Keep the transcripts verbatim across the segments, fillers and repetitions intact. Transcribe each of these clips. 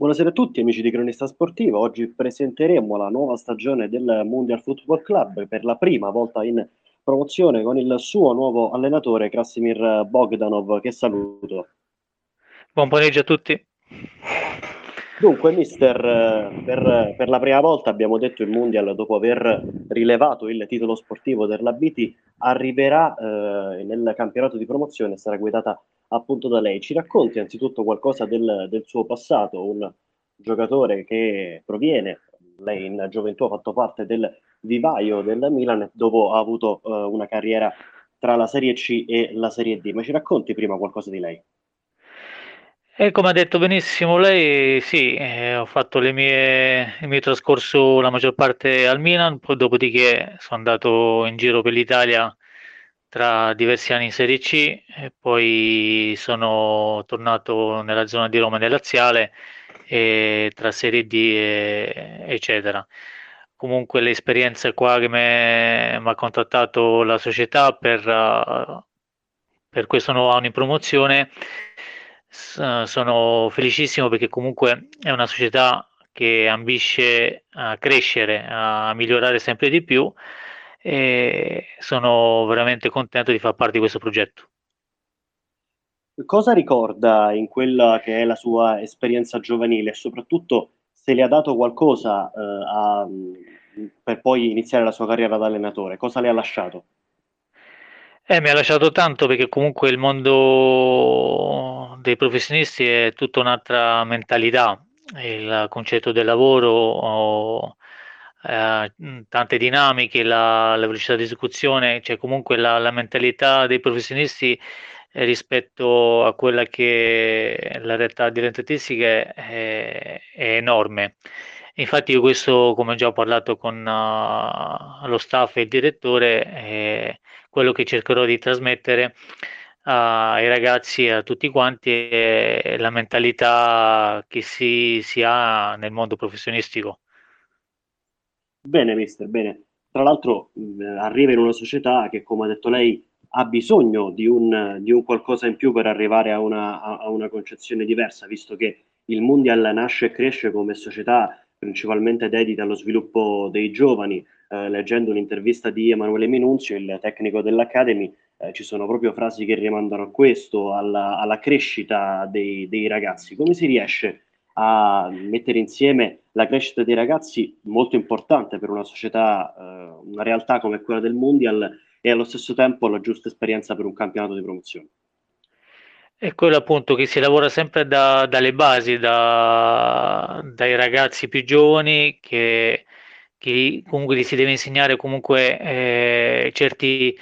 Buonasera a tutti amici di Cronista Sportivo, oggi presenteremo la nuova stagione del Mundial Football Club per la prima volta in promozione con il suo nuovo allenatore Krasimir Bogdanov, che saluto. Buon pomeriggio a tutti. Dunque mister, per, per la prima volta abbiamo detto il Mundial, dopo aver rilevato il titolo sportivo della B T, arriverà eh, nel campionato di promozione e sarà guidata appunto da lei. Ci racconti anzitutto qualcosa del, del suo passato, un giocatore che proviene, lei in gioventù ha fatto parte del vivaio del Milan, dopo ha avuto eh, una carriera tra la Serie C e la Serie D, ma ci racconti prima qualcosa di lei? E come ha detto benissimo lei, sì, eh, ho fatto le mie, il mio trascorso la maggior parte al Milan, poi dopodiché sono andato in giro per l'Italia tra diversi anni in Serie C e poi sono tornato nella zona di Roma e nel Laziale e tra Serie D e, eccetera. Comunque l'esperienza qua che mi ha contattato la società per, uh, per questo nuovo anno in promozione, sono felicissimo perché comunque è una società che ambisce a crescere, a migliorare sempre di più e sono veramente contento di far parte di questo progetto. Cosa ricorda in quella che è la sua esperienza giovanile e soprattutto se le ha dato qualcosa eh, a, per poi iniziare la sua carriera da allenatore? Cosa le ha lasciato? Eh, mi ha lasciato tanto perché comunque il mondo dei professionisti è tutta un'altra mentalità, il concetto del lavoro, o, eh, tante dinamiche, la, la velocità di esecuzione, cioè comunque la, la mentalità dei professionisti rispetto a quella che è la realtà dilettantistica è, è enorme. Infatti io questo, come ho già parlato con uh, lo staff e il direttore, è quello che cercherò di trasmettere uh, ai ragazzi e a tutti quanti, è la mentalità che si, si ha nel mondo professionistico. Bene mister, bene. Tra l'altro mh, arriva in una società che, come ha detto lei, ha bisogno di un, di un qualcosa in più per arrivare a una, a, a una concezione diversa, visto che il Mundial nasce e cresce come società principalmente dedita allo sviluppo dei giovani. Eh, leggendo un'intervista di Emanuele Minunzio, il tecnico dell'Academy, eh, ci sono proprio frasi che rimandano a questo, alla, alla crescita dei, dei ragazzi. Come si riesce a mettere insieme la crescita dei ragazzi, molto importante per una società, eh, una realtà come quella del Mundial, e allo stesso tempo la giusta esperienza per un campionato di promozione? È quello appunto, che si lavora sempre da, dalle basi, da, dai ragazzi più giovani, che, che comunque gli si deve insegnare comunque eh, certi,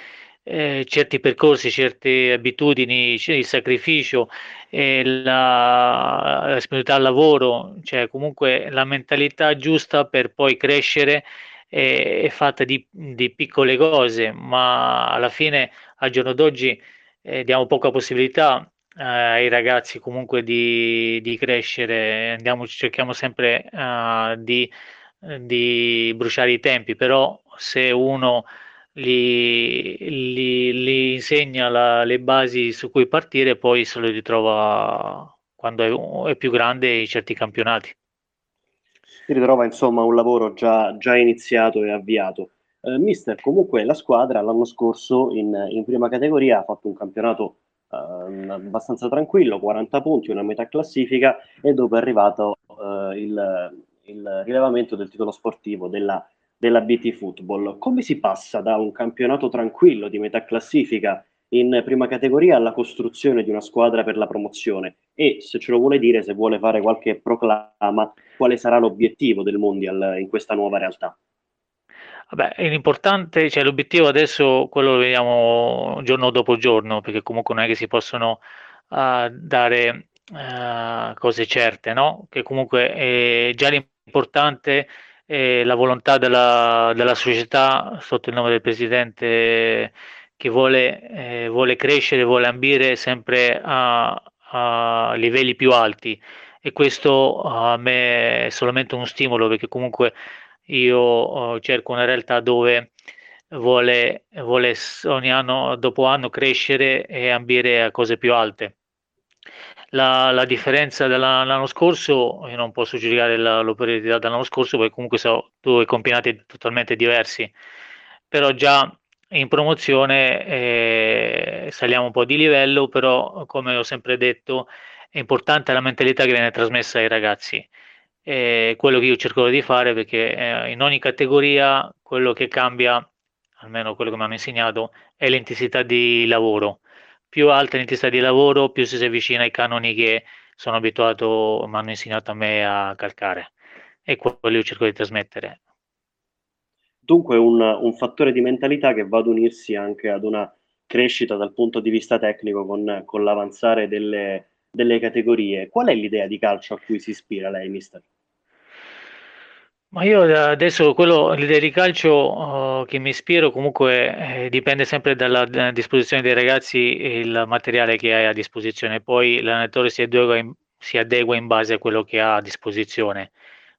eh, certi percorsi, certe abitudini, il sacrificio, eh, la, la disponibilità al lavoro, cioè comunque la mentalità giusta per poi crescere è, è fatta di, di piccole cose, ma alla fine al giorno d'oggi eh, diamo poca possibilità ai ragazzi comunque di, di crescere. Andiamo, cerchiamo sempre uh, di, di bruciare i tempi, però se uno gli, gli, gli insegna la, le basi su cui partire, poi se lo ritrova quando è, è più grande in certi campionati. Si ritrova insomma un lavoro già, già iniziato e avviato. Eh, mister, comunque la squadra l'anno scorso in, in prima categoria ha fatto un campionato Uh, abbastanza tranquillo, quaranta punti, una metà classifica, e dopo è arrivato uh, il, il rilevamento del titolo sportivo della, della B T Football. Come si passa da un campionato tranquillo di metà classifica in prima categoria alla costruzione di una squadra per la promozione? E se ce lo vuole dire, se vuole fare qualche proclama, quale sarà l'obiettivo del Mundial in questa nuova realtà? Vabbè, è importante, cioè l'obiettivo adesso quello lo vediamo giorno dopo giorno, perché comunque non è che si possono uh, dare uh, cose certe, no? Che comunque è già l'importante è la volontà della, della società sotto il nome del presidente, che vuole, eh, vuole crescere, vuole ambire sempre a, a livelli più alti, e questo a me è solamente uno stimolo, perché comunque io uh, cerco una realtà dove vuole, vuole ogni anno dopo anno crescere e ambire a cose più alte. la, la differenza dell'anno scorso, io non posso giudicare la, l'operatività dell'anno scorso, perché comunque sono due campionati totalmente diversi, però già in promozione eh, saliamo un po' di livello, però come ho sempre detto è importante la mentalità che viene trasmessa ai ragazzi. È quello che io cerco di fare, perché eh, in ogni categoria quello che cambia, almeno quello che mi hanno insegnato, è l'intensità di lavoro. Più alta l'intensità di lavoro, più si si avvicina ai canoni che sono abituato, mi hanno insegnato a me a calcare, e quello che io cerco di trasmettere. Dunque un, un fattore di mentalità che va ad unirsi anche ad una crescita dal punto di vista tecnico con, con l'avanzare delle, delle categorie. Qual è l'idea di calcio a cui si ispira lei, mister? Ma io adesso quello, l'idea di calcio uh, che mi ispiro comunque eh, dipende sempre dalla, dalla disposizione dei ragazzi e il materiale che hai a disposizione. Poi l'allenatore si adegua, in, si adegua in base a quello che ha a disposizione,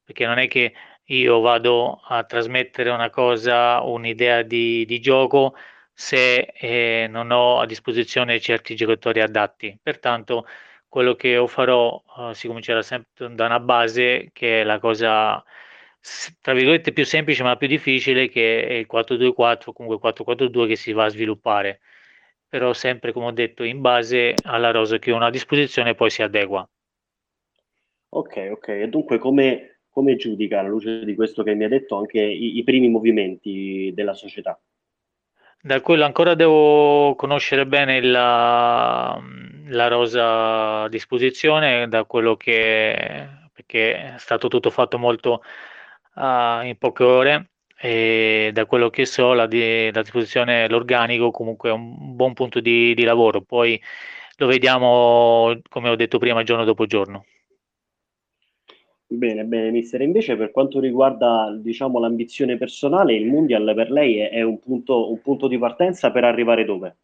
perché non è che io vado a trasmettere una cosa, un'idea di, di gioco, se eh, non ho a disposizione certi giocatori adatti. Pertanto quello che io farò uh, si comincerà sempre da una base che è la cosa tra virgolette più semplice ma più difficile, che è il quattro due quattro, comunque quattro quattro due, che si va a sviluppare, però sempre, come ho detto, in base alla rosa che uno ha a disposizione poi si adegua. Ok, ok. E dunque come, come giudica, alla luce di questo che mi ha detto, anche i, i primi movimenti della società? Da quello ancora devo conoscere bene la, la rosa a disposizione, da quello che, perché è stato tutto fatto molto Uh, in poche ore, e da quello che so la, di, la disposizione, l'organico comunque è un buon punto di, di lavoro. Poi lo vediamo, come ho detto prima, giorno dopo giorno. Bene, bene, mister. Invece per quanto riguarda, diciamo, l'ambizione personale, il Mundial per lei è, è un punto, un punto di partenza per arrivare dove?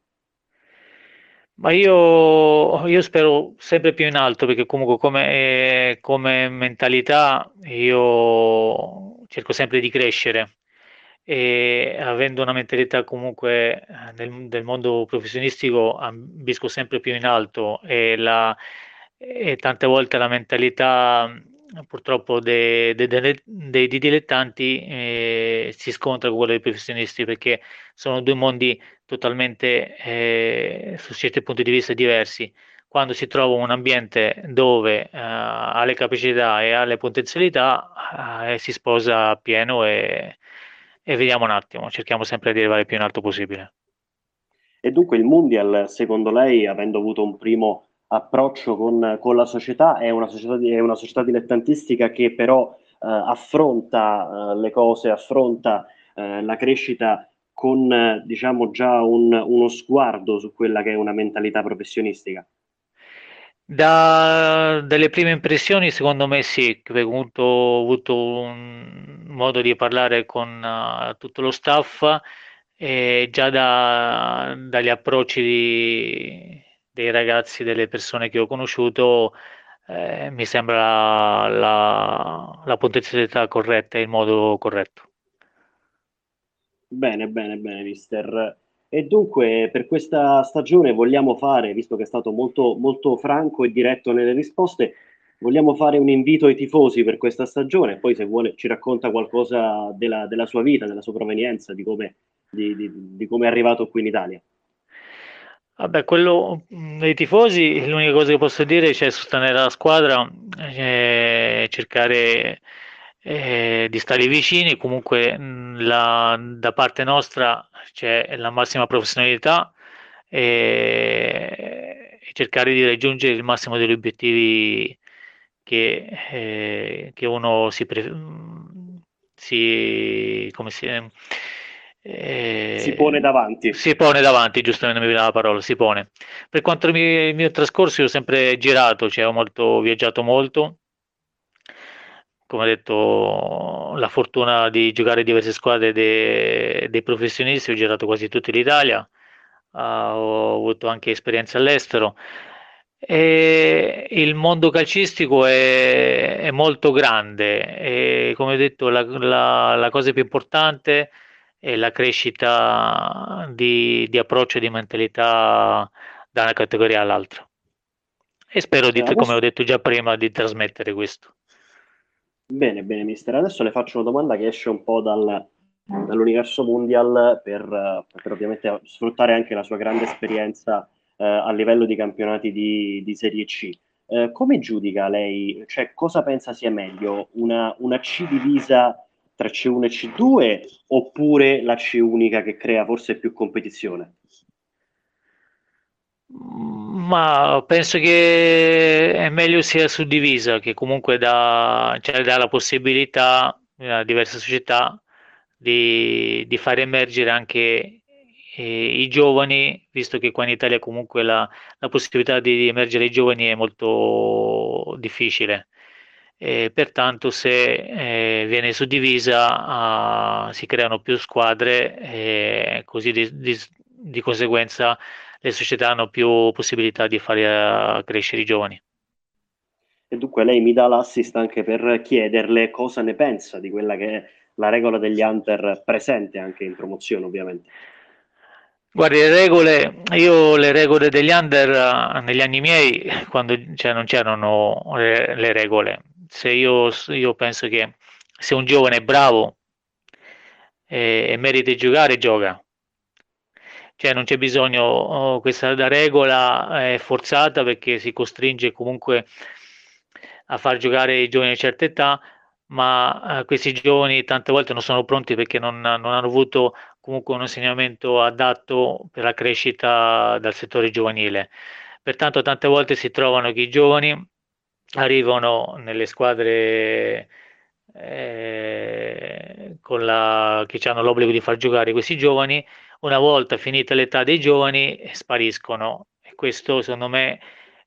Ma io, io spero sempre più in alto, perché comunque come, eh, come mentalità io cerco sempre di crescere, e avendo una mentalità comunque nel, del mondo professionistico ambisco sempre più in alto, e, la, e tante volte la mentalità purtroppo dei, dei, dei, dei dilettanti eh, si scontra con quella dei professionisti, perché sono due mondi totalmente eh, su certi punti di vista diversi. Quando si trova un ambiente dove eh, ha le capacità e ha le potenzialità, eh, si sposa a pieno, e, e vediamo un attimo, cerchiamo sempre di arrivare più in alto possibile. E dunque il Mundial, secondo lei, avendo avuto un primo approccio con, con la società, è una società, di, è una società dilettantistica che però eh, affronta eh, le cose, affronta eh, la crescita con eh, diciamo già un, uno sguardo su quella che è una mentalità professionistica? Da, dalle prime impressioni secondo me sì, perché ho avuto, ho avuto un modo di parlare con uh, tutto lo staff, e già da, dagli approcci di dei ragazzi, delle persone che ho conosciuto, eh, mi sembra la, la, la potenzialità corretta e il modo corretto. Bene, bene, bene, mister. E dunque per questa stagione vogliamo fare, visto che è stato molto, molto franco e diretto nelle risposte, vogliamo fare un invito ai tifosi per questa stagione, poi se vuole ci racconta qualcosa della, della sua vita, della sua provenienza, di come, di, di, di come è arrivato qui in Italia. Vabbè, quello dei tifosi, l'unica cosa che posso dire è cioè, sostenere la squadra, eh, cercare eh, di stare vicini. Comunque la, da parte nostra c'è la massima professionalità, e, e cercare di raggiungere il massimo degli obiettivi che, eh, che uno si, pre, si come si Eh, si pone davanti si pone davanti giustamente, non mi viene la parola, si pone. Per quanto mi, il mio trascorso, io ho sempre girato, cioè ho molto viaggiato, molto, come ho detto, la fortuna di giocare diverse squadre dei, dei professionisti, ho girato quasi tutta l'Italia, uh, ho avuto anche esperienze all'estero, e il mondo calcistico è, è molto grande, e come ho detto la, la, la cosa più importante e la crescita di, di approccio e di mentalità da una categoria all'altra. e spero, di, come ho detto già prima, di trasmettere questo. Bene, bene, mister. Adesso le faccio una domanda che esce un po' dal, dall'universo Mundial per, per ovviamente sfruttare anche la sua grande esperienza eh, a livello di campionati di, di Serie C. Eh, come giudica lei, cioè cosa pensa sia meglio, una, una C divisa tra C uno e C due oppure la C unica che crea forse più competizione? Ma penso che è meglio sia suddivisa, che comunque dà, cioè dà la possibilità a diverse società di, di far emergere anche eh, i giovani, visto che qua in Italia comunque la, la possibilità di emergere i giovani è molto difficile, e pertanto se eh, viene suddivisa eh, si creano più squadre e così di, di, di conseguenza le società hanno più possibilità di fare uh, crescere i giovani. E dunque lei mi dà l'assist anche per chiederle cosa ne pensa di quella che è la regola degli under presente anche in promozione, ovviamente. Guardi, le regole, io le regole degli under uh, negli anni miei, quando cioè, non c'erano le, le regole. Se io, io penso che se un giovane è bravo eh, e merita di giocare, gioca. Cioè non c'è bisogno, oh, questa regola è forzata perché si costringe comunque a far giocare i giovani di certa età, ma eh, questi giovani tante volte non sono pronti perché non, non hanno avuto comunque un insegnamento adatto per la crescita dal settore giovanile. Pertanto tante volte si trovano che i giovani arrivano nelle squadre eh, con la, che hanno l'obbligo di far giocare questi giovani. Una volta finita l'età dei giovani spariscono, e questo secondo me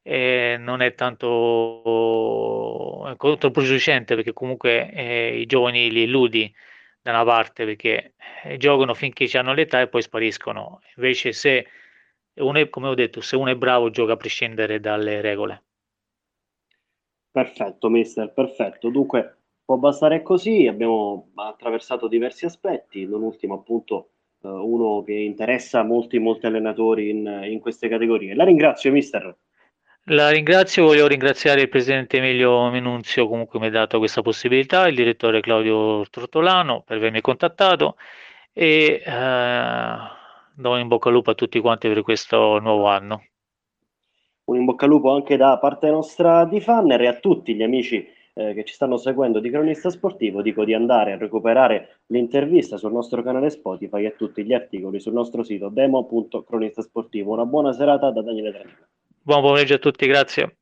eh, non è tanto è controproducente, perché comunque eh, i giovani li illudi da una parte, perché eh, giocano finché hanno l'età e poi spariscono. Invece se uno è, come ho detto, se uno è bravo gioca a prescindere dalle regole. Perfetto, mister, perfetto. Dunque può bastare così, abbiamo attraversato diversi aspetti, non ultimo appunto uno che interessa molti molti allenatori in, in queste categorie. La ringrazio, mister. La ringrazio, voglio ringraziare il presidente Emilio Minunzio, comunque mi ha dato questa possibilità, il direttore Claudio Trottolano per avermi contattato, e eh, do in bocca al lupo a tutti quanti per questo nuovo anno. Un in bocca al lupo anche da parte nostra di Fanner, e a tutti gli amici che ci stanno seguendo di Cronista Sportivo dico di andare a recuperare l'intervista sul nostro canale Spotify e tutti gli articoli sul nostro sito demo punto cronista sportivo. Una buona serata da Daniele Tragnone. Buon pomeriggio a tutti, grazie.